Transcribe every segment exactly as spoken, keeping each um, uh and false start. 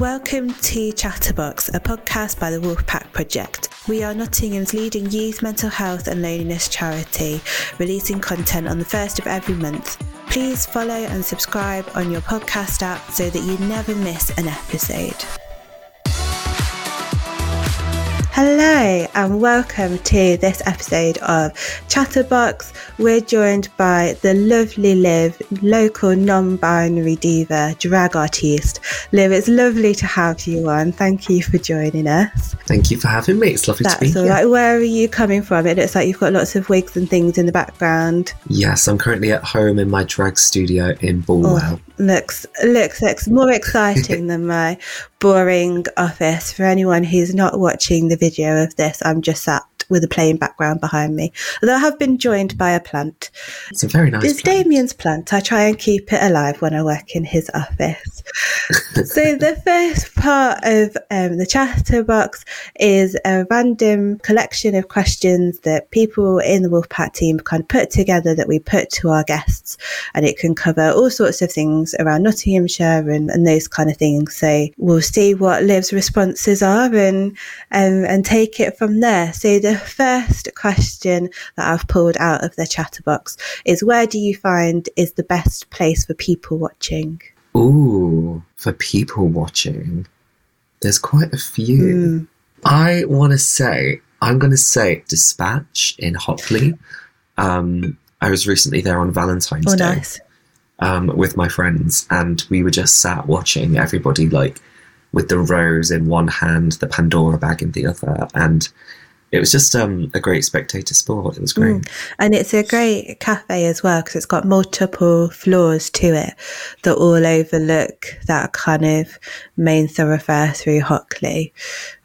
Welcome to Chatterbox, a podcast by The Wolfpack Project. We are Nottingham's leading youth mental health and loneliness charity, releasing content on the first of every month. Please follow and subscribe on your podcast app so that you never miss an episode. Hello and welcome to this episode of Chatterbox. We're joined by the lovely Liv, local non-binary diva, drag artiste. Liv, it's lovely to have you on. Thank you for joining us. Thank you for having me. It's lovely That's to be all here. Right. Where are you coming from? It looks like you've got lots of wigs and things in the background. Yes, I'm currently at home in my drag studio in Bulwell. Oh, looks, looks, looks more exciting than my boring office. For anyone who's not watching the video, Video of this, I'm just sat with a plain background behind me, although I have been joined by a plant. It's a very nice it's plant. Damien's plant. I try and keep it alive when I work in his office. So the first part of um, the Chatterbox is a random collection of questions that people in the Wolfpack team kind of put together that we put to our guests, and it can cover all sorts of things around Nottinghamshire and, and those kind of things. So we'll see what Liv's responses are and um, and take it from there. So the first question that I've pulled out of the Chatterbox is, where do you find is the best place for people watching? Ooh, for people watching, there's quite a few. Mm. I want to say, I'm going to say Dispatch in Hockley. Um, I was recently there on Valentine's oh, Day nice. um, with my friends, and we were just sat watching everybody, like, with the rose in one hand, the Pandora bag in the other, and it was just um, a great spectator sport. It was great. Mm. And it's a great cafe as well, because it's got multiple floors to it that all overlook that kind of main thoroughfare through Hockley.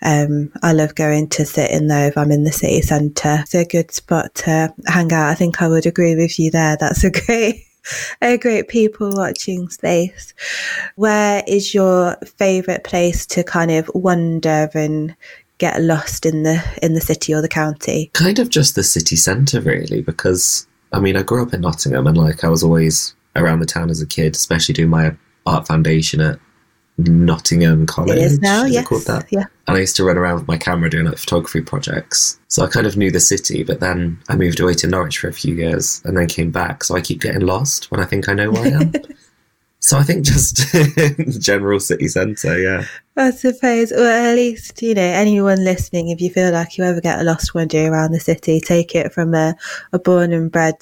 Um, I love going to sit in there if I'm in the city centre. It's a good spot to hang out. I think I would agree with you there. That's a great... a great people watching space. Where is your favourite place to kind of wander and get lost in the in the city or the county? Kind of just the city centre, really, because I mean, I grew up in Nottingham, and like I was always around the town as a kid, especially doing my art foundation at Nottingham College. It is now, is yes. It called that? Yeah. And I used to run around with my camera doing like photography projects. So I kind of knew the city, but then I moved away to Norwich for a few years and then came back. So I keep getting lost when I think I know where I am. So I think just general city centre, yeah. I suppose, or well, at least, you know, anyone listening, if you feel like you ever get lost wandering around the city, take it from a, a born and bred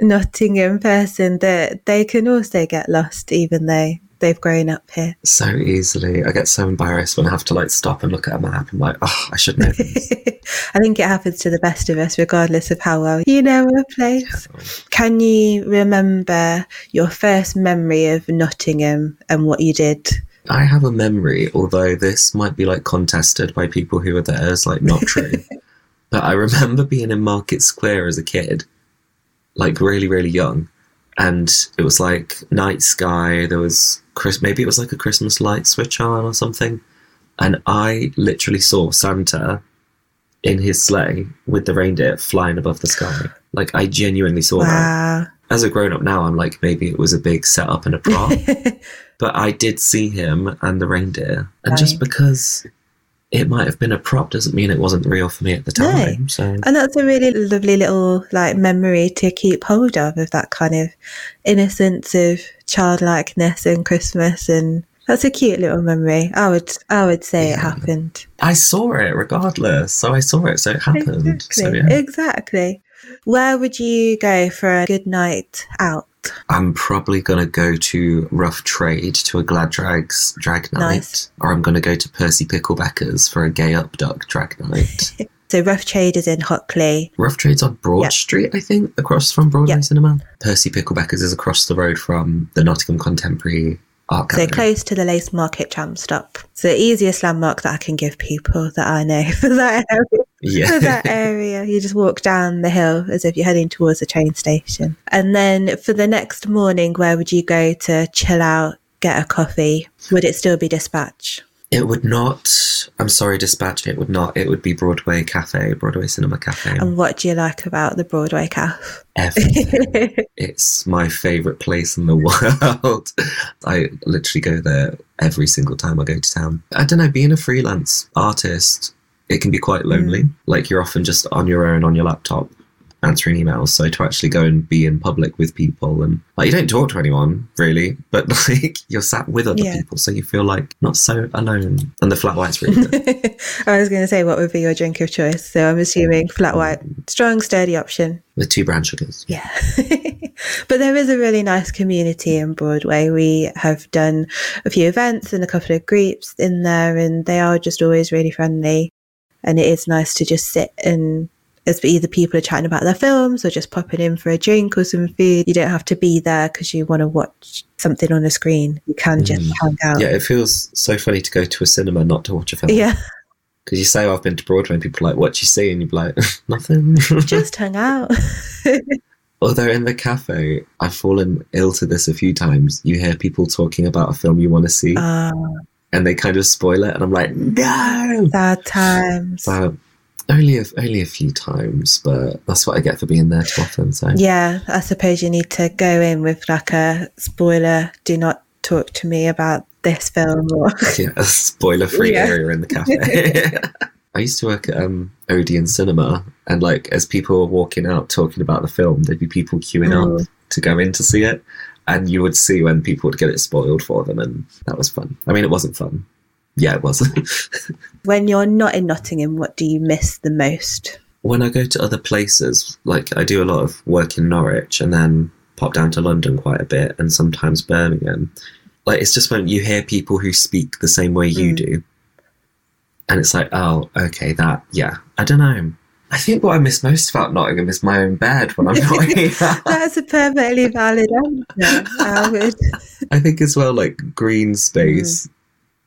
Nottingham person that they can also get lost even though they've grown up here. So easily. I get so embarrassed when I have to like stop and look at a map. I'm like, oh, I should know this. I think it happens to the best of us, regardless of how well you know a place. Yeah. Can you remember your first memory of Nottingham and what you did? I have a memory, although this might be like contested by people who are there. It's like not true. But I remember being in Market Square as a kid, like really, really young. And it was like night sky. There was Chris, maybe it was like a Christmas light switch on or something. And I literally saw Santa in his sleigh with the reindeer flying above the sky. Like I genuinely saw wow. that. As a grown up now, I'm like, maybe it was a big setup and a prop. But I did see him and the reindeer. And right. just because it might have been a prop doesn't mean it wasn't real for me at the time. No. So, and that's a really lovely little like memory to keep hold of, of that kind of innocence of childlikeness and Christmas, and that's a cute little memory. I would, I would say yeah. it happened. I saw it regardless, so I saw it, so it happened. Exactly. So, yeah. exactly. Where would you go for a good night out? I'm probably going to go to Rough Trade to a Gladrags drag night. Nice. Or I'm going to go to Percy Picklebecker's for a Gay Up Duck drag night. So Rough Trade is in Hockley. Rough Trade's on Broad yep. Street, I think, across from Broadway yep. Cinema. Percy Picklebecker's is across the road from the Nottingham Contemporary Art Gallery. So close to the Lace Market tram stop. It's the easiest landmark that I can give people that I know for that area. Yeah. For that area, you just walk down the hill as if you're heading towards the train station. And then for the next morning, where would you go to chill out, get a coffee? Would it still be Dispatch? It would not. I'm sorry, Dispatch. It would not. It would be Broadway Cafe, Broadway Cinema Cafe. And what do you like about the Broadway Cafe? Everything. It's my favourite place in the world. I literally go there every single time I go to town. I don't know, being a freelance artist, it can be quite lonely. Mm. Like, you're often just on your own on your laptop answering emails, so to actually go and be in public with people, and like, you don't talk to anyone really, but like, you're sat with other yeah. people, so you feel like not so alone. And the flat white's really good. I was going to say, what would be your drink of choice? So I'm assuming flat white, strong, sturdy option with two brown sugars. Yeah. But there is a really nice community in Broadway. We have done a few events and a couple of groups in there, and they are just always really friendly, and it is nice to just sit and as either people are chatting about their films or just popping in for a drink or some food. You don't have to be there because you want to watch something on the screen. You can just mm. hang out. Yeah, it feels so funny to go to a cinema not to watch a film. Yeah. Because you say, oh, I've been to Broadway, and people are like, what do you see? And you're like, nothing. Just hang out. Although in the cafe, I've fallen ill to this a few times. You hear people talking about a film you want to see uh, and they kind of spoil it. And I'm like, no. Sad times. So, Only a, only a few times, but that's what I get for being there too often. So yeah, I suppose you need to go in with like a spoiler, do not talk to me about this film. Or... yeah, a spoiler-free yeah. area in the cafe. I used to work at um, Odeon Cinema, and like, as people were walking out talking about the film, there'd be people queuing mm. up to go in to see it, and you would see when people would get it spoiled for them, and that was fun. I mean, it wasn't fun. Yeah, it was. When you're not in Nottingham, what do you miss the most? When I go to other places, like, I do a lot of work in Norwich and then pop down to London quite a bit, and sometimes Birmingham. Like, it's just when you hear people who speak the same way you mm. do. And it's like, oh, okay, that, yeah. I don't know. I think what I miss most about Nottingham is my own bed when I'm not here. That's a perfectly valid answer, Howard. I think as well, like, green space. Mm.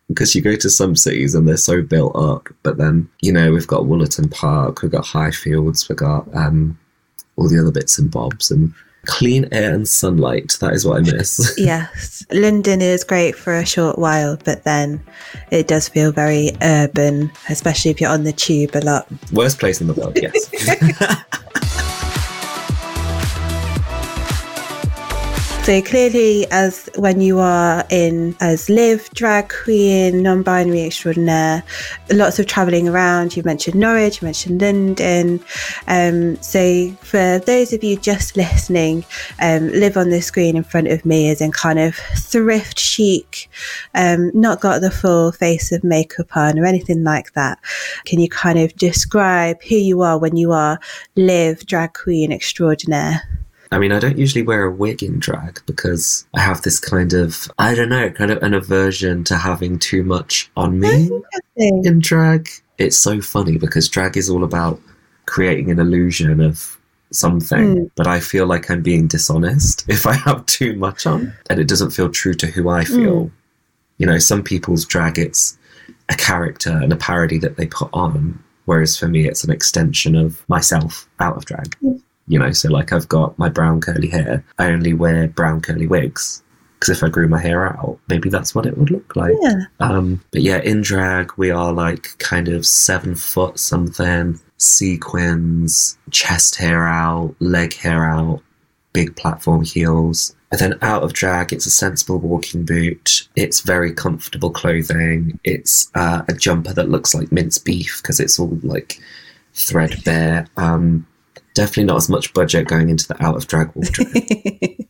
Because you go to some cities and they're so built up, but then, you know, we've got Wollaton Park, we've got Highfields, we've got um, all the other bits and bobs, and clean air and sunlight. That is what I miss. Yes. London is great for a short while, but then it does feel very urban, especially if you're on the tube a lot. Worst place in the world, yes. So clearly, as when you are in as Liv, drag queen, non-binary extraordinaire, lots of travelling around. You mentioned Norwich, you mentioned London. Um, so for those of you just listening, um, Liv on the screen in front of me is in kind of thrift chic, um, not got the full face of makeup on or anything like that. Can you kind of describe who you are when you are Liv, drag queen extraordinaire? I mean, I don't usually wear a wig in drag because I have this kind of, I don't know, kind of an aversion to having too much on me in drag. It's so funny because drag is all about creating an illusion of something, mm. but I feel like I'm being dishonest if I have too much on, and it doesn't feel true to who I feel. Mm. You know, some people's drag, it's a character and a parody that they put on, whereas for me, it's an extension of myself out of drag. Mm. You know, so like, I've got my brown curly hair. I only wear brown curly wigs because if I grew my hair out, maybe that's what it would look like. Yeah. Um, but yeah, in drag, we are like kind of seven foot something, sequins, chest hair out, leg hair out, big platform heels. And then out of drag, it's a sensible walking boot. It's very comfortable clothing. It's uh, a jumper that looks like minced beef because it's all like threadbare. Um Definitely not as much budget going into the out of drag wardrobe.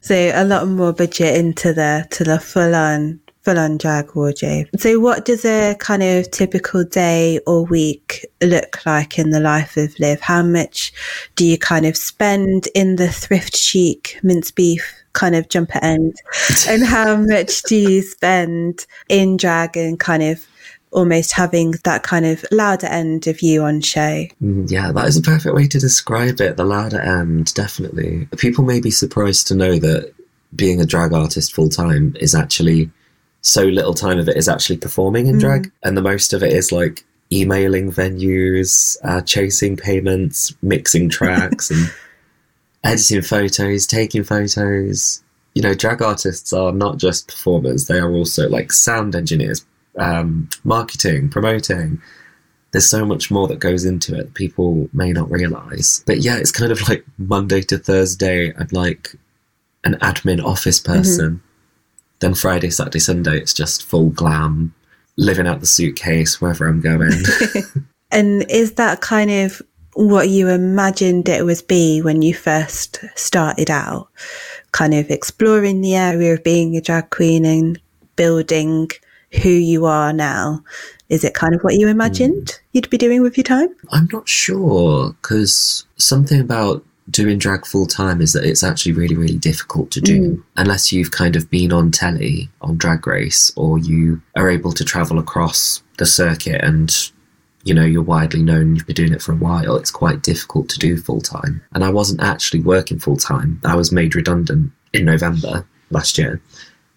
So a lot more budget into the to the full on full on drag wardrobe. So what does a kind of typical day or week look like in the life of Liv? How much do you kind of spend in the thrift chic minced beef kind of jumper end, and how much do you spend in drag and kind of almost having that kind of louder end of you on show? Yeah, that is a perfect way to describe it, the louder end, definitely. People may be surprised to know that being a drag artist full-time is actually, so little time of it is actually performing in mm. drag, and the most of it is like emailing venues, uh, chasing payments, mixing tracks and editing photos, taking photos. You know, drag artists are not just performers, they are also like sound engineers, um, marketing, promoting. There's so much more that goes into it people may not realise. But yeah, it's kind of like Monday to Thursday, I'm like an admin office person. Mm-hmm. Then Friday, Saturday, Sunday, it's just full glam, living out the suitcase wherever I'm going. And is that kind of what you imagined it would be when you first started out? Kind of exploring the area of being a drag queen and building who you are now. Is it kind of what you imagined mm. you'd be doing with your time? I'm not sure, because something about doing drag full time is that it's actually really, really difficult to do mm. unless you've kind of been on telly on Drag Race, or you are able to travel across the circuit and, you know, you're widely known, you've been doing it for a while. It's quite difficult to do full time. And I wasn't actually working full time. I was made redundant in November last year.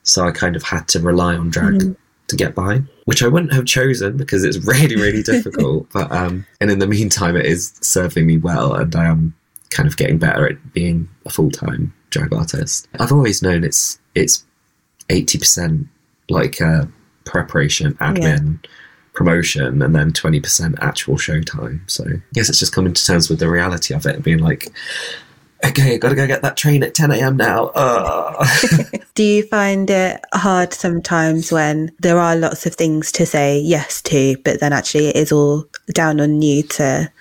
So I kind of had to rely on drag mm. to get by, which I wouldn't have chosen because it's really, really difficult. But um, and in the meantime, it is serving me well, and I am kind of getting better at being a full-time drag artist. I've always known it's it's eighty percent like uh, preparation, admin, yeah. promotion, and then twenty percent actual showtime. So I guess it's just coming to terms with the reality of it and being like, okay, I've got to go get that train at ten a.m. now. Uh. Do you find it hard sometimes when there are lots of things to say yes to, but then actually it is all down on you to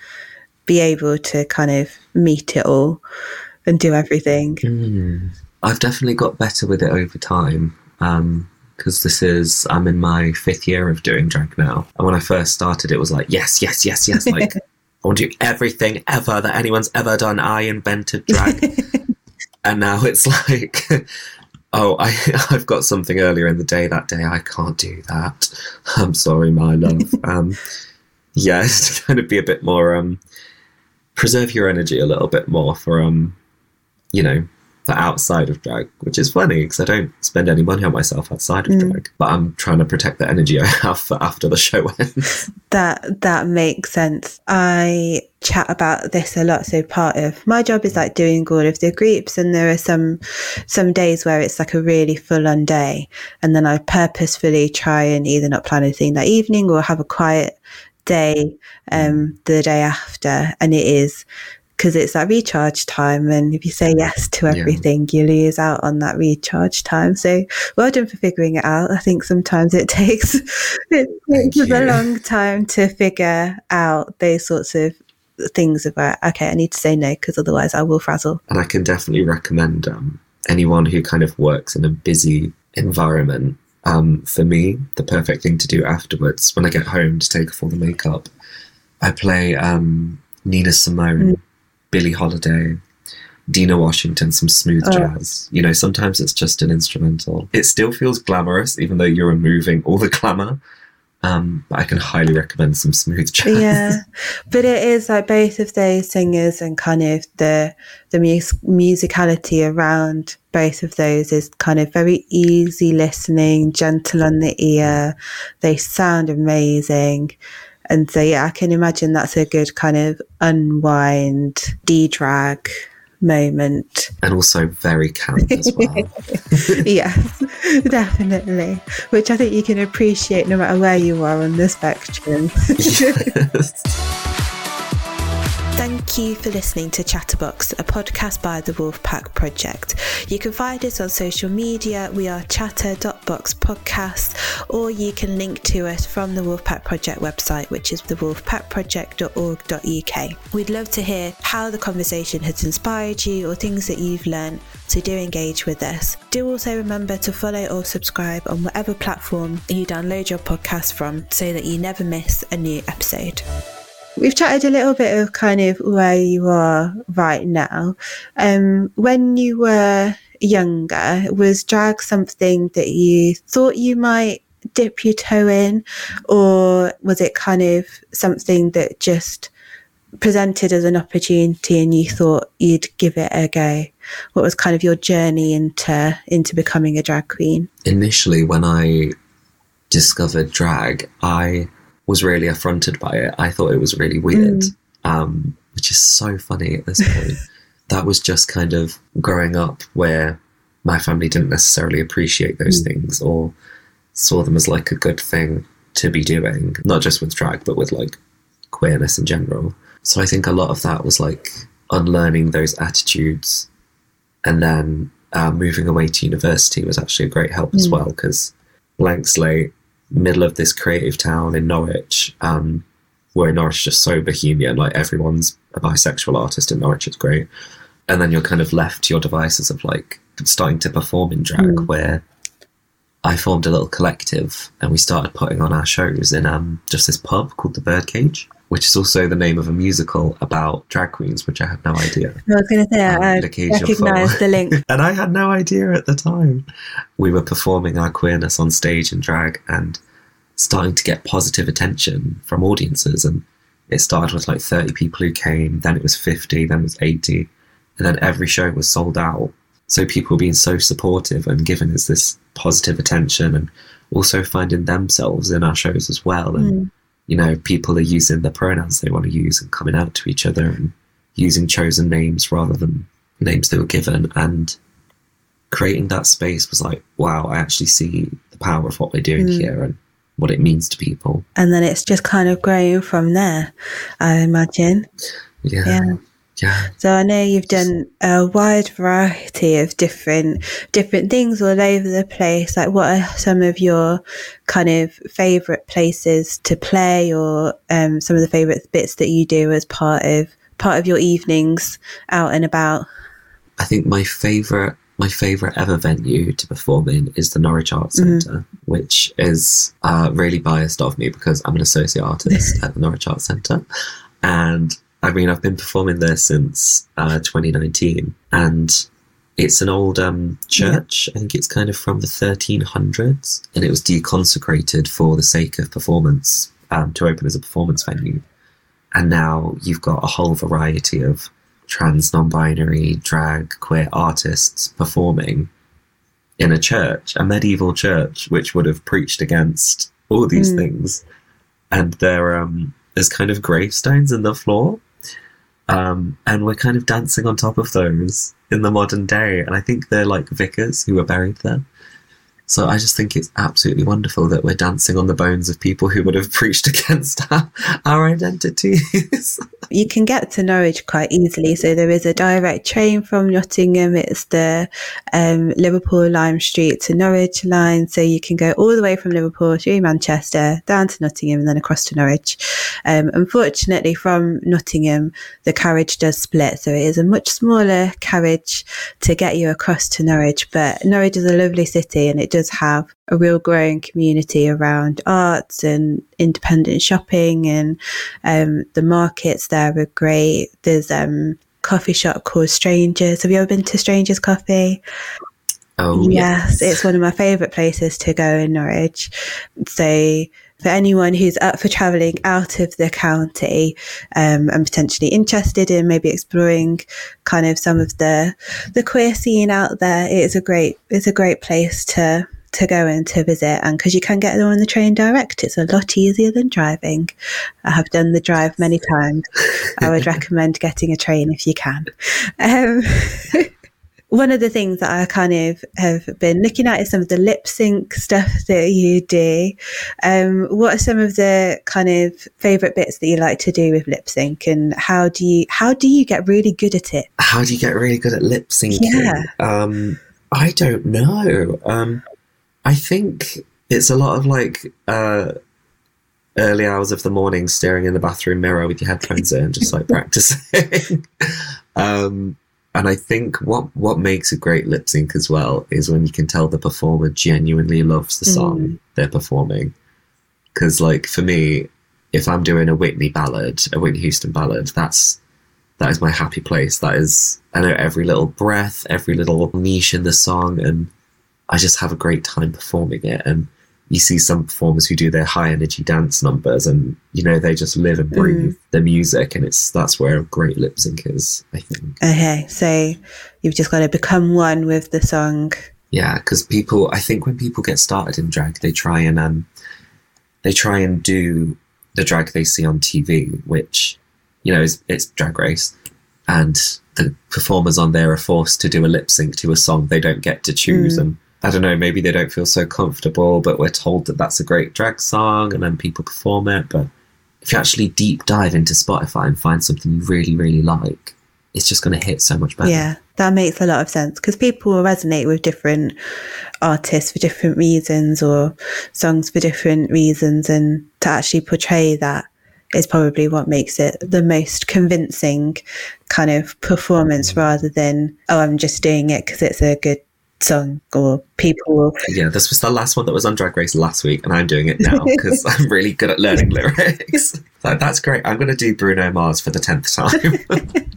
be able to kind of meet it all and do everything? Mm. I've definitely got better with it over time, um because this is I'm in my fifth year of doing drag now, and when I first started it was like yes yes yes yes like I want to do everything ever that anyone's ever done. I invented drag. And now it's like oh I I've got something earlier in the day that day, I can't do that, I'm sorry my love. um yeah it's going to be a bit more um preserve your energy a little bit more for, um, you know, the outside of drag, which is funny because I don't spend any money on myself outside of mm. drag, but I'm trying to protect the energy I have for after the show ends. That, that makes sense. I chat about this a lot. So part of my job is like doing all of the groups, and there are some, some days where it's like a really full on day. And then I purposefully try and either not plan anything that evening or have a quiet day um the day after, and it is because it's that recharge time, and if you say yes to everything yeah. you lose out on that recharge time. So well done for figuring it out. I think sometimes it takes it Thank takes you. a long time to figure out those sorts of things about okay, I need to say no because otherwise I will frazzle. And I can definitely recommend um anyone who kind of works in a busy environment, Um, for me, the perfect thing to do afterwards, when I get home to take off all the makeup, I play um, Nina Simone, mm. Billie Holiday, Dina Washington, some smooth oh. jazz. You know, sometimes it's just an instrumental. It still feels glamorous, even though you're removing all the glamour. Um, but I can highly recommend some smooth jazz. Yeah, but it is like both of those singers and kind of the the mus- musicality around both of those is kind of very easy listening, gentle on the ear. They sound amazing. And so, yeah, I can imagine that's a good kind of unwind, de-drag moment. And also very camp as well. Yes, definitely, which I think you can appreciate no matter where you are on the spectrum. Yes. Thank you for listening to Chatterbox, a podcast by The Wolfpack Project. You can find us on social media. We are chatter dot box podcast, or you can link to us from The Wolfpack Project website, which is the wolfpack project dot org dot u k. We'd love to hear how the conversation has inspired you or things that you've learned, so do engage with us. Do also remember to follow or subscribe on whatever platform you download your podcast from so that you never miss a new episode. We've chatted a little bit of kind of where you are right now. Um, when you were younger, was drag something that you thought you might dip your toe in, or was it kind of something that just presented as an opportunity and you thought you'd give it a go? What was kind of your journey into into becoming a drag queen? Initially, when I discovered drag, I was really affronted by it. I thought it was really weird, mm. um, which is so funny at this point. That was just kind of growing up where my family didn't necessarily appreciate those mm. things or saw them as like a good thing. to be doing, not just with drag, but with like queerness in general. So I think a lot of that was like unlearning those attitudes, and then uh, moving away to university was actually a great help mm. as well, because blank slate, middle of this creative town in Norwich, um, where Norwich is just so bohemian, like everyone's a bisexual artist in Norwich, it's great. And then you're kind of left to your devices of like starting to perform in drag, mm. where I formed a little collective and we started putting on our shows in um, just this pub called the Birdcage, which is also the name of a musical about drag queens, which I had no idea. I was going to say, um, I recognised the link. And I had no idea at the time. We were performing our queerness on stage in drag and starting to get positive attention from audiences. And it started with like thirty people who came, then it was fifty, then it was eighty. And then every show was sold out. So people being so supportive and giving us this positive attention, and also finding themselves in our shows as well. And, mm. you know, people are using the pronouns they want to use and coming out to each other and using chosen names rather than names they were given. And creating that space was like, wow, I actually see the power of what we're doing mm. here and what it means to people. And then it's just kind of grown from there, I imagine. Yeah. Yeah. Yeah. So I know you've done a wide variety of different different things all over the place. Like, what are some of your kind of favourite places to play, or um, some of the favourite bits that you do as part of part of your evenings out and about? I think my favourite my favourite ever venue to perform in is the Norwich Arts Centre, mm-hmm. which is uh, really biased of me because I'm an associate artist at the Norwich Arts Centre, and I mean, I've been performing there since uh, twenty nineteen, and it's an old um, church. Yeah. I think it's kind of from the thirteen hundreds, and it was deconsecrated for the sake of performance, um, to open as a performance venue. And now you've got a whole variety of trans, non-binary, drag, queer artists performing in a church, a medieval church, which would have preached against all these mm. things. And they're, um, there's kind of gravestones in the floor. Um, and we're kind of dancing on top of those in the modern day. And I think they're like vicars who were buried there. So I just think it's absolutely wonderful that we're dancing on the bones of people who would have preached against our, our identities. You can get to Norwich quite easily. So there is a direct train from Nottingham. It's the um, Liverpool Lime Street to Norwich line. So you can go all the way from Liverpool through Manchester, down to Nottingham, and then across to Norwich. Um, unfortunately, from Nottingham, the carriage does split. So it is a much smaller carriage to get you across to Norwich. But Norwich is a lovely city, and it does have a real growing community around arts and independent shopping, and um, the markets there are great. There's um, a coffee shop called Strangers. Have you ever been to Strangers Coffee? Oh, yes. yes. It's one of my favourite places to go in Norwich. So for anyone who's up for travelling out of the county um, and potentially interested in maybe exploring kind of some of the the queer scene out there, it is a great it's a great place to to go and to visit. And because you can get there on the train direct, it's a lot easier than driving. I have done the drive many times. I would recommend getting a train if you can. Um, One of the things that I kind of have been looking at is some of the lip sync stuff that you do. Um, what are some of the kind of favourite bits that you like to do with lip sync, and how do you how do you get really good at it? How do you get really good at lip syncing? Yeah. Um, I don't know. Um, I think it's a lot of like uh, early hours of the morning, staring in the bathroom mirror with your headphones in, just like practising. um And I think what, what makes a great lip sync as well is when you can tell the performer genuinely loves the song mm. they're performing. Because, like, for me, if I'm doing a Whitney ballad, a Whitney Houston ballad, that's that is my happy place. That is, I know every little breath, every little niche in the song, and I just have a great time performing it. And you see some performers who do their high-energy dance numbers, and, you know, they just live and breathe mm. the music, and it's that's where a great lip sync is, I think. Okay, so you've just got to become one with the song. Yeah, because people, I think when people get started in drag, they try and um, they try and do the drag they see on T V, which, you know, is it's Drag Race, and the performers on there are forced to do a lip sync to a song they don't get to choose, mm. and I don't know, maybe they don't feel so comfortable, but we're told that that's a great drag song and then people perform it. But if you actually deep dive into Spotify and find something you really, really like, it's just going to hit so much better. Yeah, that makes a lot of sense, because people will resonate with different artists for different reasons, or songs for different reasons, and to actually portray that is probably what makes it the most convincing kind of performance, mm-hmm. rather than, oh, I'm just doing it because it's a good song or people will... Yeah, this was the last one that was on Drag Race last week, and I'm doing it now because I'm really good at learning lyrics. Like, that's great. I'm going to do Bruno Mars for the tenth time.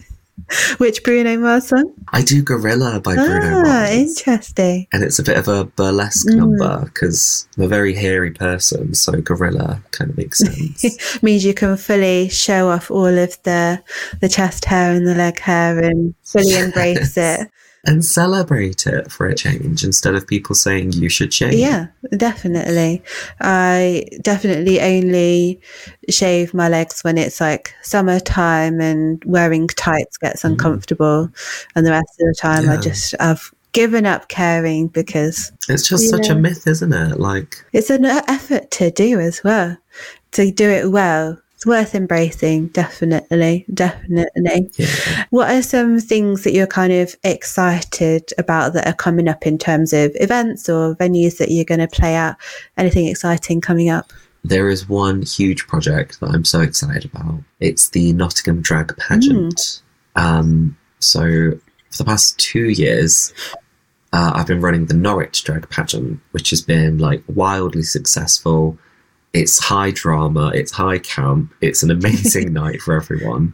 Which Bruno Mars song? I do Gorilla by ah, Bruno Mars. Interesting. And it's a bit of a burlesque mm. number, because I'm a very hairy person, so Gorilla kind of makes sense. Means you can fully show off all of the the chest hair and the leg hair and fully yes. embrace it. And celebrate it for a change, instead of people saying you should shave. Yeah, definitely. I definitely only shave my legs when it's like summertime and wearing tights gets uncomfortable. Mm. And the rest of the time yeah. I just, I've given up caring, because... It's just such know, a myth, isn't it? Like, it's an effort to do as well, to do it well. Worth embracing, definitely, definitely. Yeah. What are some things that you're kind of excited about that are coming up in terms of events or venues that you're going to play at? Anything exciting coming up? There is one huge project that I'm so excited about. It's the Nottingham Drag Pageant. Mm. Um, so for the past two years, uh, I've been running the Norwich Drag Pageant, which has been like wildly successful. It's high drama, it's high camp, it's an amazing night for everyone.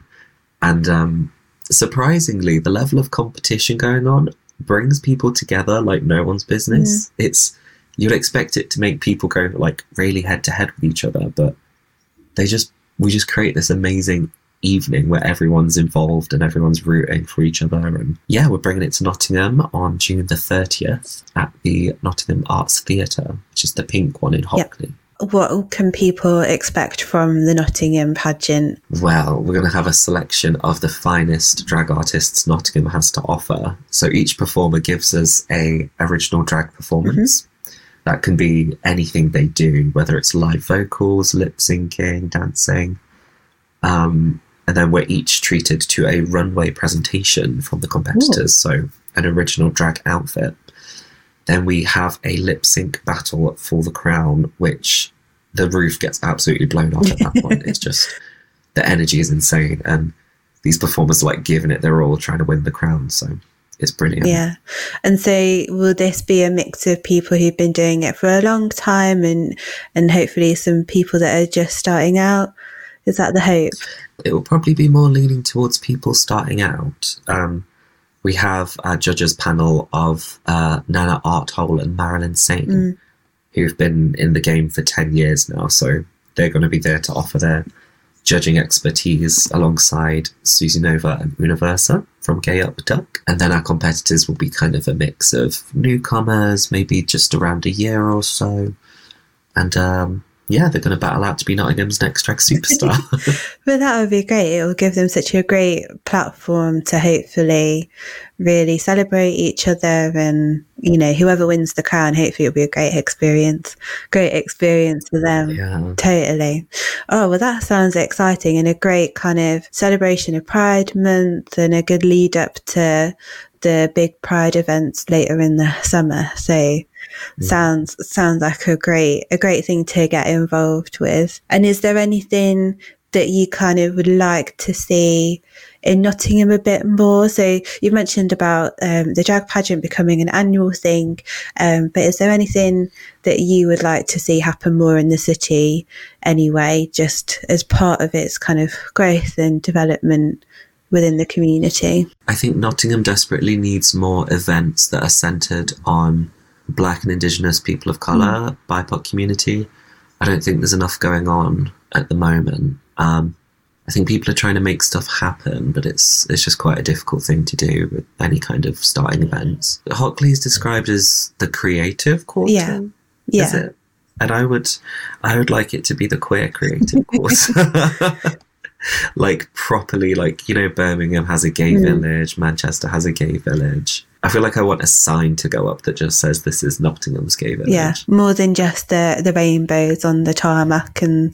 And um, surprisingly, the level of competition going on brings people together like no one's business. Yeah. It's, you'd expect it to make people go like really head to head with each other, but they just, we just create this amazing evening where everyone's involved and everyone's rooting for each other. And yeah, we're bringing it to Nottingham on June the thirtieth at the Nottingham Arts Theatre, which is the pink one in Hockley. Yep. What can people expect from the Nottingham pageant? Well, we're going to have a selection of the finest drag artists Nottingham has to offer. So each performer gives us a original drag performance. Mm-hmm. That can be anything they do, whether it's live vocals, lip syncing, dancing. Um, and then we're each treated to a runway presentation from the competitors. Ooh. So an original drag outfit. Then we have a lip sync battle for the crown, which the roof gets absolutely blown off at that point. It's just, the energy is insane. And these performers are like giving it, they're all trying to win the crown. So it's brilliant. Yeah. And so will this be a mix of people who've been doing it for a long time and, and hopefully some people that are just starting out? Is that the hope? It will probably be more leaning towards people starting out. Um, We have our judges panel of uh, Nana Arthole and Marilyn Singh, mm. who've been in the game for ten years now. So they're going to be there to offer their judging expertise alongside Susie Nova and Universa from Gay Up Duck. And then our competitors will be kind of a mix of newcomers, maybe just around a year or so. And um, yeah, they're going to battle out to be Nottingham's next drag superstar. But that would be great. It will give them such a great platform to hopefully really celebrate each other. And, you know, whoever wins the crown, hopefully it'll be a great experience. Great experience for them. Yeah. Totally. Oh, well, that sounds exciting, and a great kind of celebration of Pride Month and a good lead up to the big Pride events later in the summer. So... Mm. Sounds sounds like a great a great thing to get involved with. And is there anything that you kind of would like to see in Nottingham a bit more? So you mentioned about um, the drag pageant becoming an annual thing, um, but is there anything that you would like to see happen more in the city anyway, just as part of its kind of growth and development within the community? I think Nottingham desperately needs more events that are centred on Black and Indigenous people of colour, mm. B I P O C community. I don't think there's enough going on at the moment. Um, I think people are trying to make stuff happen, but it's it's just quite a difficult thing to do with any kind of starting events. Hockley is described as the creative quarter. Yeah, yeah. Is it? And I would, I would like it to be the queer creative quarter. Like properly, like, you know, Birmingham has a gay mm. village, Manchester has a gay village. I feel like I want a sign to go up that just says this is Nottingham's Gay Village. Yeah, more than just the, the rainbows on the tarmac and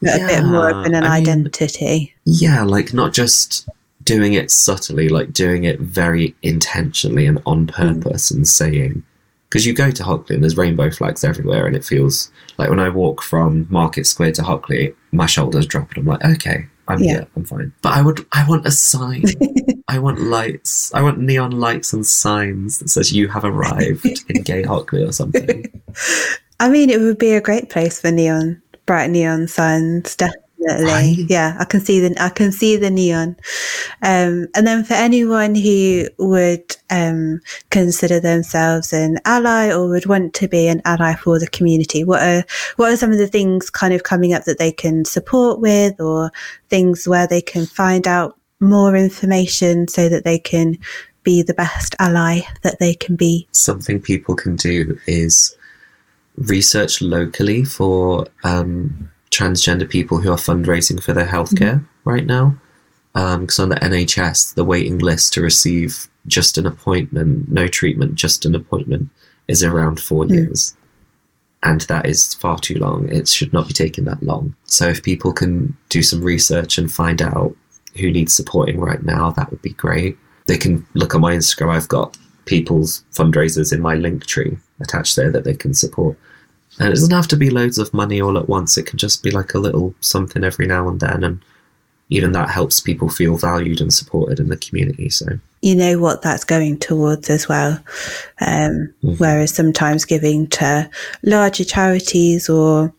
yeah, a bit more of an I identity. Mean, yeah, like not just doing it subtly, like doing it very intentionally and on purpose mm. and saying... Because you go to Hockley and there's rainbow flags everywhere and it feels... Like when I walk from Market Square to Hockley, my shoulders drop and I'm like, okay, I'm yeah. here, I'm fine. But I would, I want a sign. I want lights. I want neon lights and signs that says you have arrived in Gay Hockley or something. I mean, it would be a great place for neon, bright neon signs, definitely. Right? Yeah, I can see the, I can see the neon. Um, and then for anyone who would um, consider themselves an ally or would want to be an ally for the community, what are what are some of the things kind of coming up that they can support with, or things where they can find out more information so that they can be the best ally that they can be? Something people can do is research locally for um, transgender people who are fundraising for their healthcare mm-hmm. right now. Because um, on the N H S, the waiting list to receive just an appointment, no treatment, just an appointment, is around four mm. years. And that is far too long. It should not be taking that long. So if people can do some research and find out who needs supporting right now, that would be great. They can look on my Instagram. I've got people's fundraisers in my link tree attached there that they can support. And it doesn't have to be loads of money all at once. It can just be like a little something every now and then. And even that helps people feel valued and supported in the community. So you know what that's going towards as well. Um, mm-hmm. Whereas sometimes giving to larger charities, or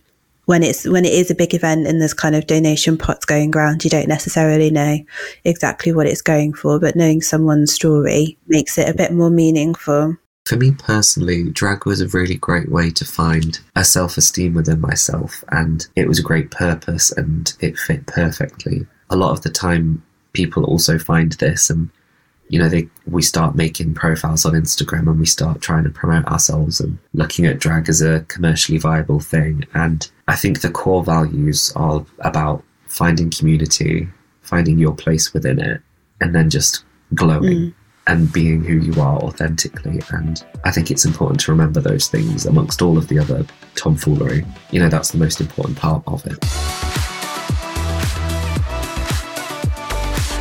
when it's when it is a big event and there's kind of donation pots going around, you don't necessarily know exactly what it's going for, but knowing someone's story makes it a bit more meaningful. For me personally, drag was a really great way to find a self-esteem within myself, and it was a great purpose and it fit perfectly. A lot of the time people also find this, and you know, they, we start making profiles on Instagram and we start trying to promote ourselves and looking at drag as a commercially viable thing. And I think the core values are about finding community, finding your place within it, and then just glowing mm. and being who you are authentically. And I think it's important to remember those things amongst all of the other tomfoolery. You know, that's the most important part of it.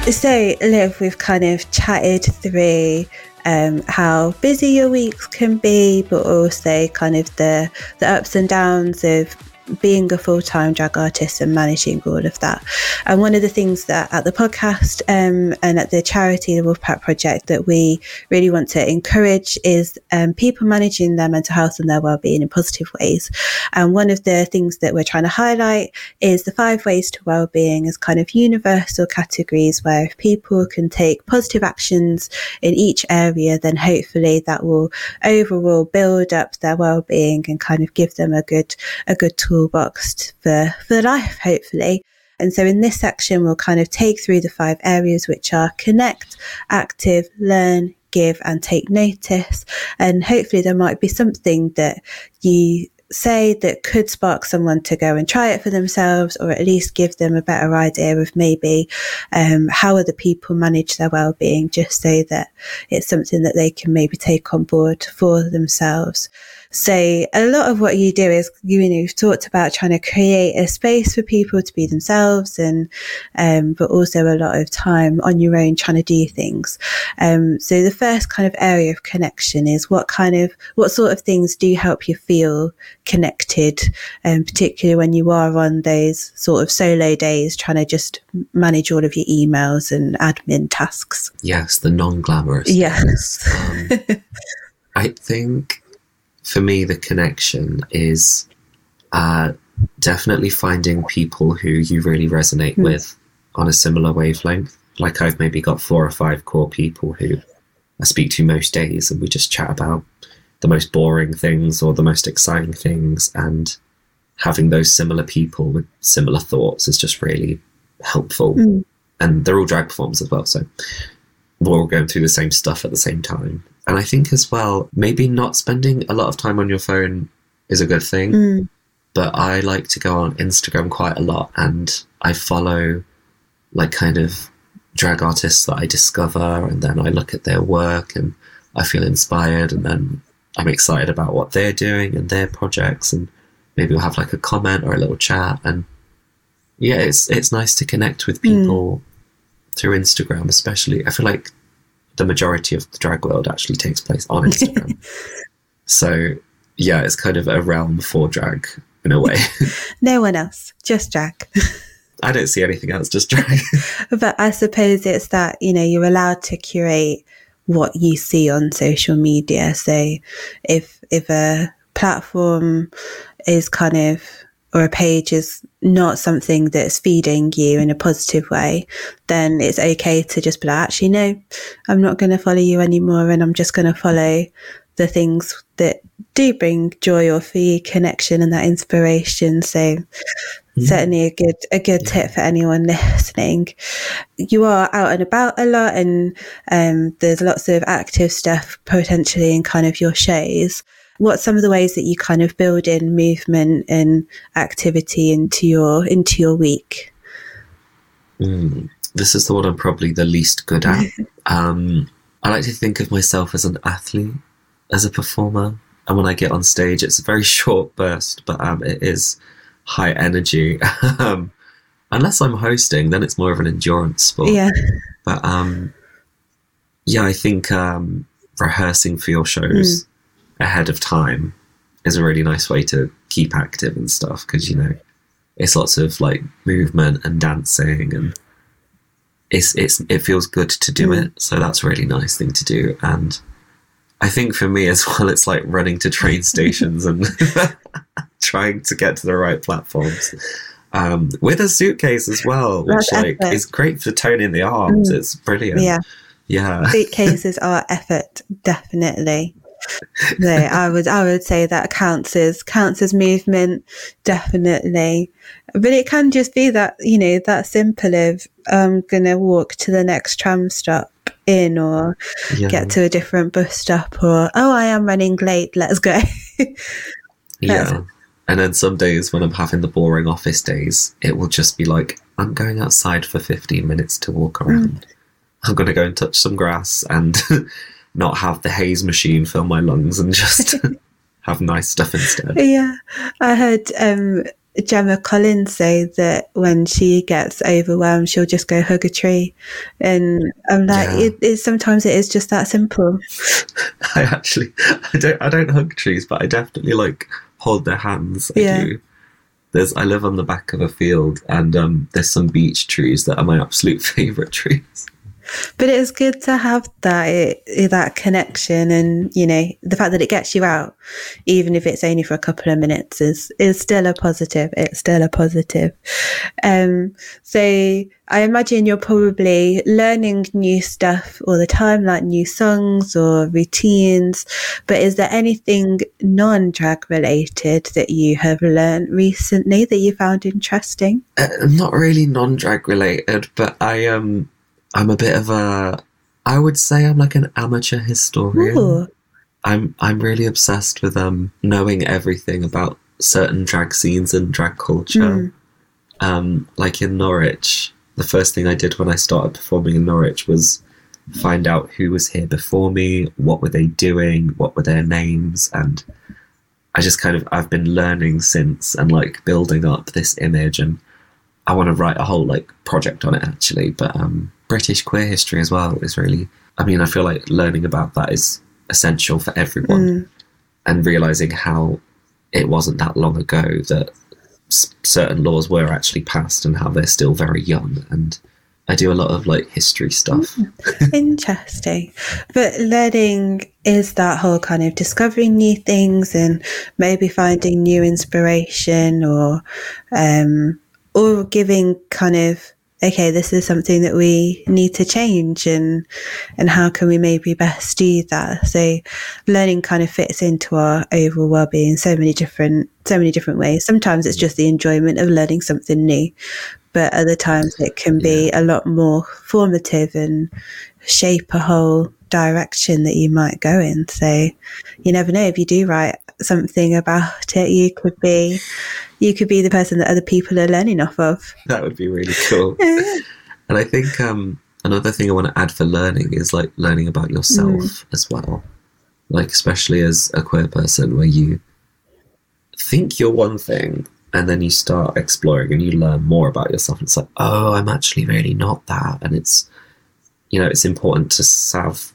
So, Liv, we've kind of chatted through um, how busy your weeks can be, but also kind of the, the ups and downs of being a full-time drag artist and managing all of that. And one of the things that at the podcast um, and at the charity, the Wolfpack Project, that we really want to encourage is um, people managing their mental health and their wellbeing in positive ways. And one of the things that we're trying to highlight is the five ways to wellbeing as kind of universal categories, where if people can take positive actions in each area, then hopefully that will overall build up their wellbeing and kind of give them a good a good tool toolbox for, for life, hopefully. And so in this section, we'll kind of take through the five areas, which are connect, active, learn, give, and take notice. And hopefully there might be something that you say that could spark someone to go and try it for themselves, or at least give them a better idea of maybe um, how other people manage their well-being, just so that it's something that they can maybe take on board for themselves. So a lot of what you do is, you know, you've talked about trying to create a space for people to be themselves, and um, but also a lot of time on your own trying to do things. Um, so the first kind of area of connection is what kind of, what sort of things do help you feel connected, um, particularly when you are on those sort of solo days trying to just manage all of your emails and admin tasks? Yes, the non-glamorous. Yes. Um, I think... For me, the connection is uh, definitely finding people who you really resonate mm. with on a similar wavelength. Like I've maybe got four or five core people who I speak to most days, and we just chat about the most boring things or the most exciting things. And having those similar people with similar thoughts is just really helpful. Mm. And they're all drag performers as well, so we're all going through the same stuff at the same time. And I think as well, maybe not spending a lot of time on your phone is a good thing, mm. but I like to go on Instagram quite a lot, and I follow like kind of drag artists that I discover, and then I look at their work and I feel inspired, and then I'm excited about what they're doing and their projects, and maybe we'll have like a comment or a little chat. And yeah, it's it's nice to connect with people mm. through Instagram, especially. I feel like the majority of the drag world actually takes place on Instagram. So yeah, it's kind of a realm for drag in a way. No one else, just drag. I don't see anything else, just drag. But I suppose it's that, you know, you're allowed to curate what you see on social media. So if if a platform is kind of, or a page is not something that's feeding you in a positive way, then it's okay to just be like, actually, no, I'm not going to follow you anymore, and I'm just going to follow the things that do bring joy or feel connection and that inspiration. So yeah. Certainly a good a good yeah. tip for anyone listening. You are out and about a lot, and um, there's lots of active stuff potentially in kind of your shows. What's some of the ways that you kind of build in movement and activity into your into your week? Mm, this is the one I'm probably the least good at. um, I like to think of myself as an athlete, as a performer, and when I get on stage, it's a very short burst, but um, it is high energy. um, unless I'm hosting, then it's more of an endurance sport. Yeah. But um, yeah, I think um, rehearsing for your shows mm. ahead of time is a really nice way to keep active and stuff, because, you know, it's lots of like movement and dancing, and it's it's it feels good to do mm. it. So that's a really nice thing to do. And I think for me as well, it's like running to train stations and trying to get to the right platforms um, with a suitcase as well, which that's like effort. Is great for toning the arms. Mm. It's brilliant. Yeah, yeah. Suitcases are effort, definitely. So I would I would say that counts as counts as movement, definitely. But it can just be that, you know, that simple of I'm gonna walk to the next tram stop in, or yeah. get to a different bus stop, or oh, I am running late, let's go. Yeah. And then some days when I'm having the boring office days, it will just be like, I'm going outside for fifteen minutes to walk around. Mm. I'm going to go and touch some grass and not have the haze machine fill my lungs, and just have nice stuff instead. Yeah. I heard um Gemma Collins say that when she gets overwhelmed, she'll just go hug a tree, and I'm like, yeah. it, it, sometimes it is just that simple. I actually, I don't, I don't hug trees, but I definitely like hold their hands. I yeah. do. There's, I live on the back of a field, and um, there's some beech trees that are my absolute favourite trees. But it's good to have that it, that connection, and, you know, the fact that it gets you out, even if it's only for a couple of minutes, is is still a positive. It's still a positive. Um, so I imagine you're probably learning new stuff all the time, like new songs or routines. But is there anything non-drag related that you have learned recently that you found interesting? Uh, not really non-drag related, but I um. I'm a bit of a, I would say I'm like an amateur historian. Ooh. I'm I'm really obsessed with um knowing everything about certain drag scenes and drag culture. Mm. Um, like in Norwich, the first thing I did when I started performing in Norwich was find out who was here before me, what were they doing, what were their names, and I just kind of, I've been learning since, and like building up this image, and I want to write a whole like project on it actually, but um. British queer history as well is really, I mean, I feel like learning about that is essential for everyone, mm. and realising how it wasn't that long ago that s- certain laws were actually passed, and how they're still very young. And I do a lot of like history stuff. Interesting. But learning is that whole kind of discovering new things, and maybe finding new inspiration, or um, or giving kind of, okay, this is something that we need to change, and and how can we maybe best do that? So learning kind of fits into our overall well-being in so many different so many different ways. Sometimes it's just the enjoyment of learning something new, but other times it can be yeah. a lot more formative and shape a whole direction that you might go in. So you never know, if you do write something about it, you could be you could be the person that other people are learning off of. That would be really cool. Yeah. And I think um another thing I want to add for learning is like learning about yourself mm. as well. Like, especially as a queer person, where you think you're one thing and then you start exploring and you learn more about yourself. And it's like, oh, I'm actually really not that. And it's, you know, it's important to have,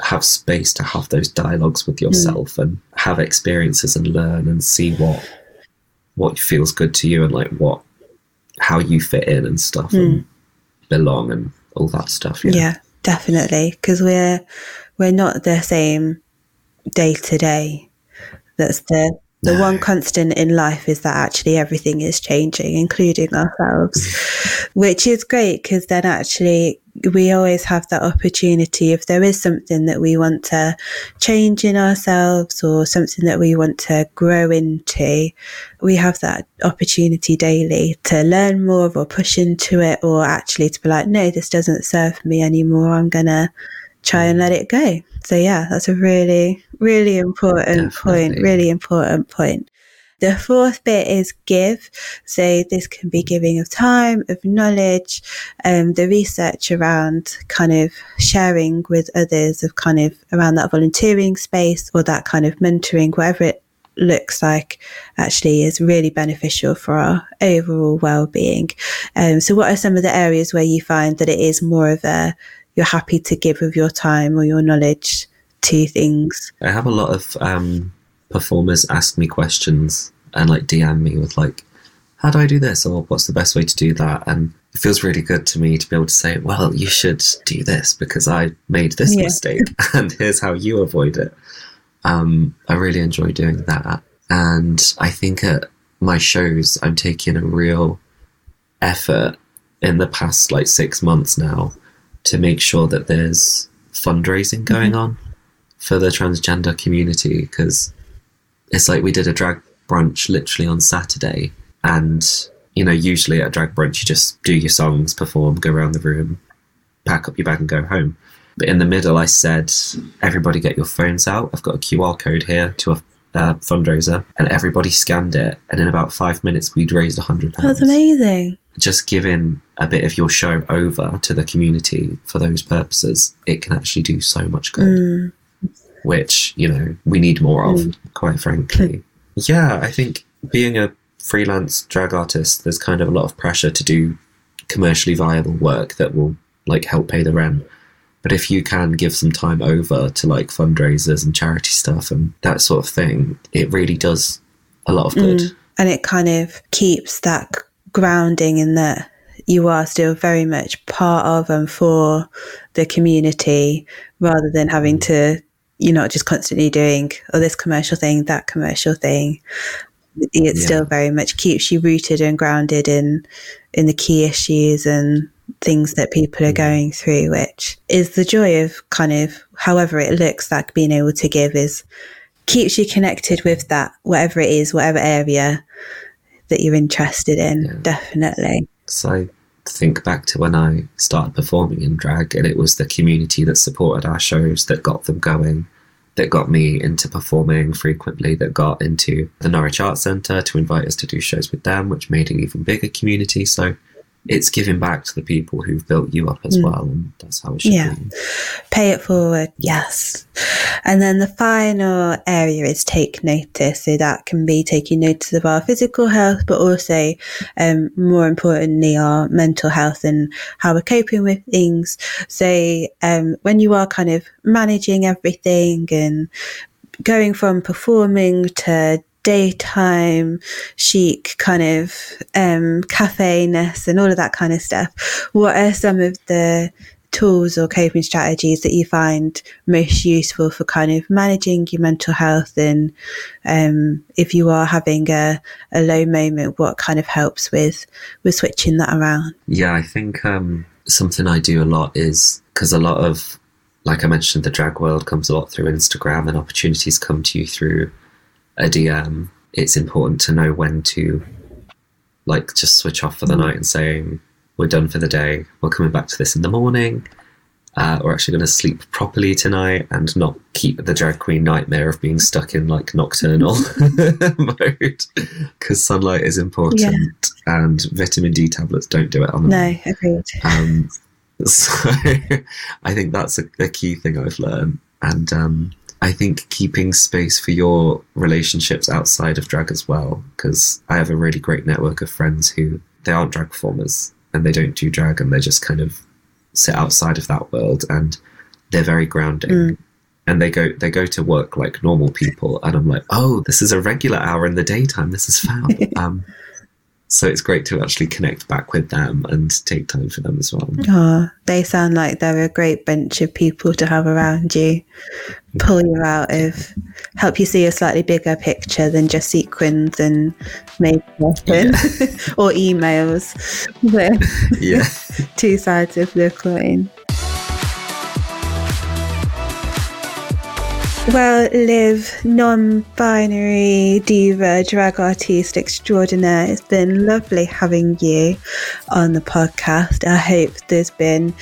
have space to have those dialogues with yourself mm. and have experiences and learn and see what, what feels good to you and like what, how you fit in and stuff mm. and belong and all that stuff. Yeah, yeah, definitely. Because we're, we're not the same day to day. That's the, the no. one constant in life is that actually everything is changing, including ourselves, which is great because then actually we always have that opportunity. If there is something that we want to change in ourselves or something that we want to grow into, we have that opportunity daily to learn more or push into it, or actually to be like, no, this doesn't serve me anymore. I'm going to try and let it go. So yeah, that's a really, really important Definitely. point, really important point. The fourth bit is give. So this can be giving of time, of knowledge, um, the research around kind of sharing with others, of kind of around that volunteering space or that kind of mentoring, whatever it looks like, actually is really beneficial for our overall well-being. Um, so what are some of the areas where you find that it is more of a, you're happy to give of your time or your knowledge to things? I have a lot of um, performers ask me questions and like D M me with like, how do I do this? Or what's the best way to do that? And it feels really good to me to be able to say, well, you should do this because I made this yeah. mistake and here's how you avoid it. Um, I really enjoy doing that. And I think at my shows, I'm taking a real effort in the past like six months now to make sure that there's fundraising going mm-hmm. on for the transgender community, because it's like we did a drag brunch literally on Saturday, and you know, usually at a drag brunch you just do your songs, perform, go around the room, pack up your bag and go home. But in the middle I said, everybody get your phones out, I've got a Q R code here to a uh, fundraiser, and everybody scanned it, and in about five minutes we'd raised a hundred pounds. That's amazing. Just giving a bit of your show over to the community for those purposes, it can actually do so much good, mm. which, you know, we need more of, mm. quite frankly. Yeah, I think being a freelance drag artist, there's kind of a lot of pressure to do commercially viable work that will, like, help pay the rent. But if you can give some time over to, like, fundraisers and charity stuff and that sort of thing, it really does a lot of good. Mm. And it kind of keeps that grounding in that you are still very much part of and for the community, rather than having to, you're not just constantly doing, oh, this commercial thing, that commercial thing. It yeah. still very much keeps you rooted and grounded in in the key issues and things that people are going through, which is the joy of kind of, however it looks like, being able to give is keeps you connected with that, whatever it is, whatever area that you're interested in. Yeah. Definitely. So I think back to when I started performing in drag, and it was the community that supported our shows that got them going, that got me into performing frequently, that got into the Norwich Arts Centre to invite us to do shows with them, which made an even bigger community. So it's giving back to the people who've built you up as mm. well, and that's how it should yeah. be. Pay it forward, yes. And then the final area is take notice. So that can be taking notice of our physical health, but also, um, more importantly, our mental health and how we're coping with things. So um, when you are kind of managing everything and going from performing to daytime chic kind of um cafe-ness and all of that kind of stuff, what are some of the tools or coping strategies that you find most useful for kind of managing your mental health? And um if you are having a, a low moment, what kind of helps with with switching that around? Yeah, I think um something I do a lot is, because a lot of, like I mentioned, the drag world comes a lot through Instagram, and opportunities come to you through a D M. It's important to know when to, like, just switch off for the night and saying, we're done for the day, we're coming back to this in the morning, uh, we're actually going to sleep properly tonight and not keep the drag queen nightmare of being stuck in, like, nocturnal mode, because sunlight is important, yeah. and vitamin D tablets don't do it on the no, agreed. Um, So I think that's a, a key thing I've learned. And um, I think keeping space for your relationships outside of drag as well, because I have a really great network of friends who, they aren't drag performers and they don't do drag, and they just kind of sit outside of that world, and they're very grounding. Mm. And they go they go to work like normal people, and I'm like, oh, this is a regular hour in the daytime. This is fab. um, so it's great to actually connect back with them and take time for them as well. Oh, they sound like they're a great bunch of people to have around you, pull you out of, help you see a slightly bigger picture than just sequins and makeup yeah. or emails. yeah, two sides of the coin. Well, Liv, non-binary diva, drag artiste extraordinaire, it's been lovely having you on the podcast. I hope there's been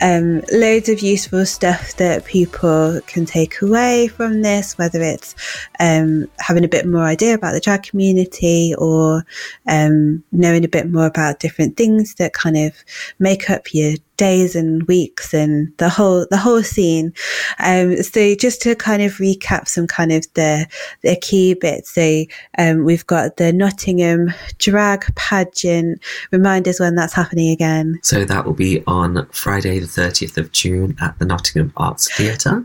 um, loads of useful stuff that people can take away from this, whether it's um, having a bit more idea about the drag community, or um, knowing a bit more about different things that kind of make up your days and weeks and the whole the whole scene. Um, so just to kind of recap some kind of the the key bits. So um, we've got the Nottingham Drag Pageant. Remind us when that's happening again. So that will be on Friday the thirtieth of June at the Nottingham Arts Theatre.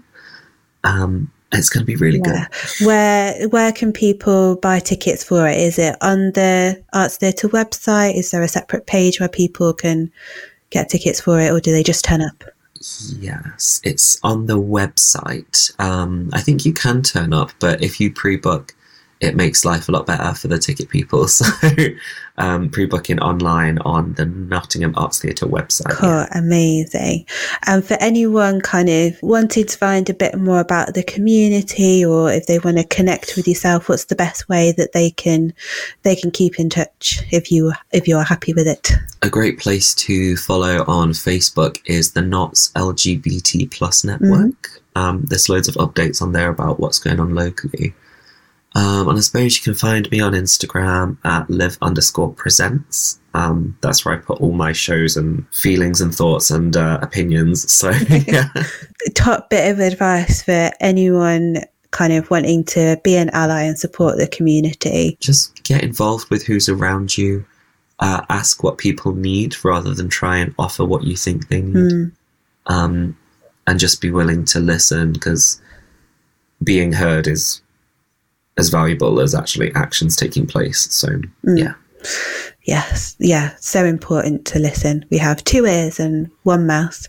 Um, it's going to be really yeah. good. Where where can people buy tickets for it? Is it on the Arts Theatre website? Is there a separate page where people can get tickets for it, or do they just turn up? Yes, it's on the website. Um, I think you can turn up, but if you pre-book, it makes life a lot better for the ticket people. So um, pre-booking online on the Nottingham Arts Theatre website. Cool, yeah. Amazing. And for anyone kind of wanting to find a bit more about the community, or if they want to connect with yourself, what's the best way that they can they can keep in touch if you if you are happy with it? A great place to follow on Facebook is the N O T S L G B T plus network. Mm-hmm. Um, there's loads of updates on there about what's going on locally. Um, and I suppose you can find me on Instagram at liv underscore presents. Um, that's where I put all my shows and feelings and thoughts and uh, opinions. So, yeah. Top bit of advice for anyone kind of wanting to be an ally and support the community. Just get involved with who's around you. Uh, ask what people need rather than try and offer what you think they need. Mm. Um, and just be willing to listen, because being heard is as valuable as actually actions taking place. So, mm. yeah. Yes. Yeah. So important to listen. We have two ears and one mouth,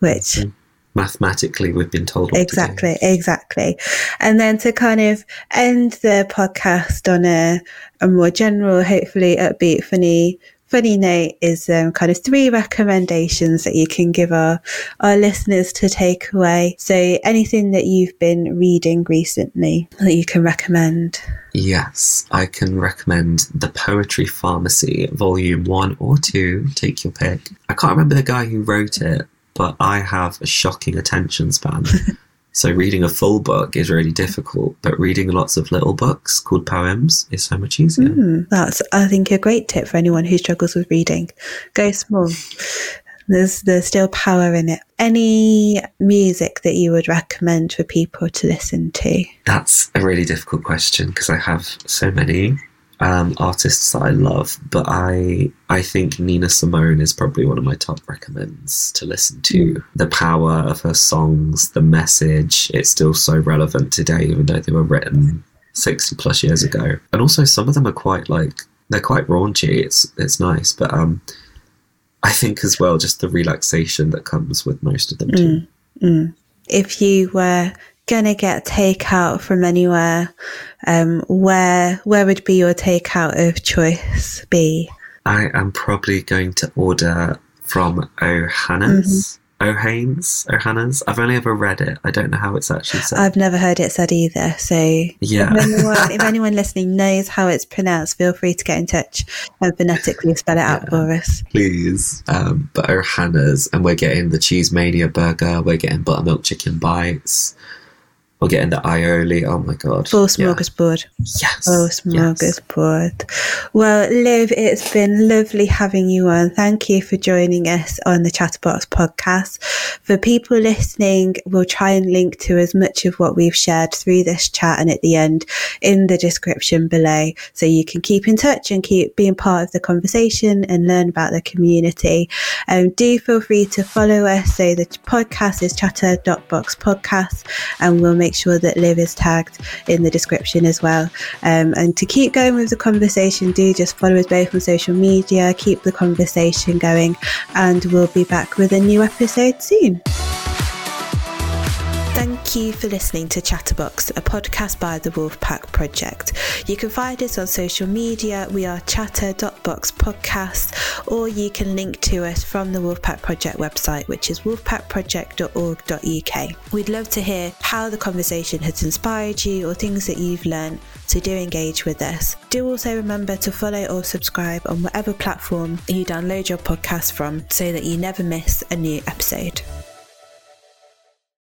which... Mm. Mathematically, we've been told what exactly, to do. exactly. And then to kind of end the podcast on a, a more general, hopefully upbeat, funny, funny note is um, kind of three recommendations that you can give our our listeners to take away. So anything that you've been reading recently that you can recommend? Yes, I can recommend The Poetry Pharmacy, Volume One or Two. Take your pick. I can't remember the guy who wrote it, but I have a shocking attention span. So reading a full book is really difficult, but reading lots of little books called poems is so much easier. Mm, that's, I think, a great tip for anyone who struggles with reading. Go small. There's, there's still power in it. Any music that you would recommend for people to listen to? That's a really difficult question, because I have so many Um, artists that I love, but I I think Nina Simone is probably one of my top recommends to listen to. Mm. The power of her songs, the message, it's still so relevant today, even though they were written sixty plus years ago. And also some of them are quite like, they're quite raunchy, it's it's nice, but um, I think as well just the relaxation that comes with most of them too. Mm. Mm. If you were gonna get takeout from anywhere, um where where would be your takeout of choice be? I am probably going to order from Ohana's. Mm-hmm. O'Haines Ohana's. I've only ever read it, I don't know how it's actually said. I've never heard it said either, so yeah. if, anyone, if anyone listening knows how it's pronounced, feel free to get in touch and phonetically spell it yeah, out for us, please. Um but Ohana's, and we're getting the Cheese Mania burger, we're getting buttermilk chicken bites, or getting the eye early. Oh my God. Full smorgasbord. Yeah. Yes. Full smorgasbord. Yes. Well, Liv, it's been lovely having you on. Thank you for joining us on the Chatterbox podcast. For people listening, we'll try and link to as much of what we've shared through this chat and at the end in the description below, so you can keep in touch and keep being part of the conversation and learn about the community. Um, do feel free to follow us. So the podcast is chatter dot box podcast, and we'll make sure that Liv is tagged in the description as well. Um, and to keep going with the conversation, do just follow us both on social media, keep the conversation going, and we'll be back with a new episode soon. Thank you for listening to Chatterbox, a podcast by The Wolfpack Project. You can find us on social media. We are chatter dot box podcast, or you can link to us from the Wolfpack Project website, which is wolfpack project dot org dot U K. We'd love to hear how the conversation has inspired you or things that you've learned, so do engage with us. Do also remember to follow or subscribe on whatever platform you download your podcast from, so that you never miss a new episode.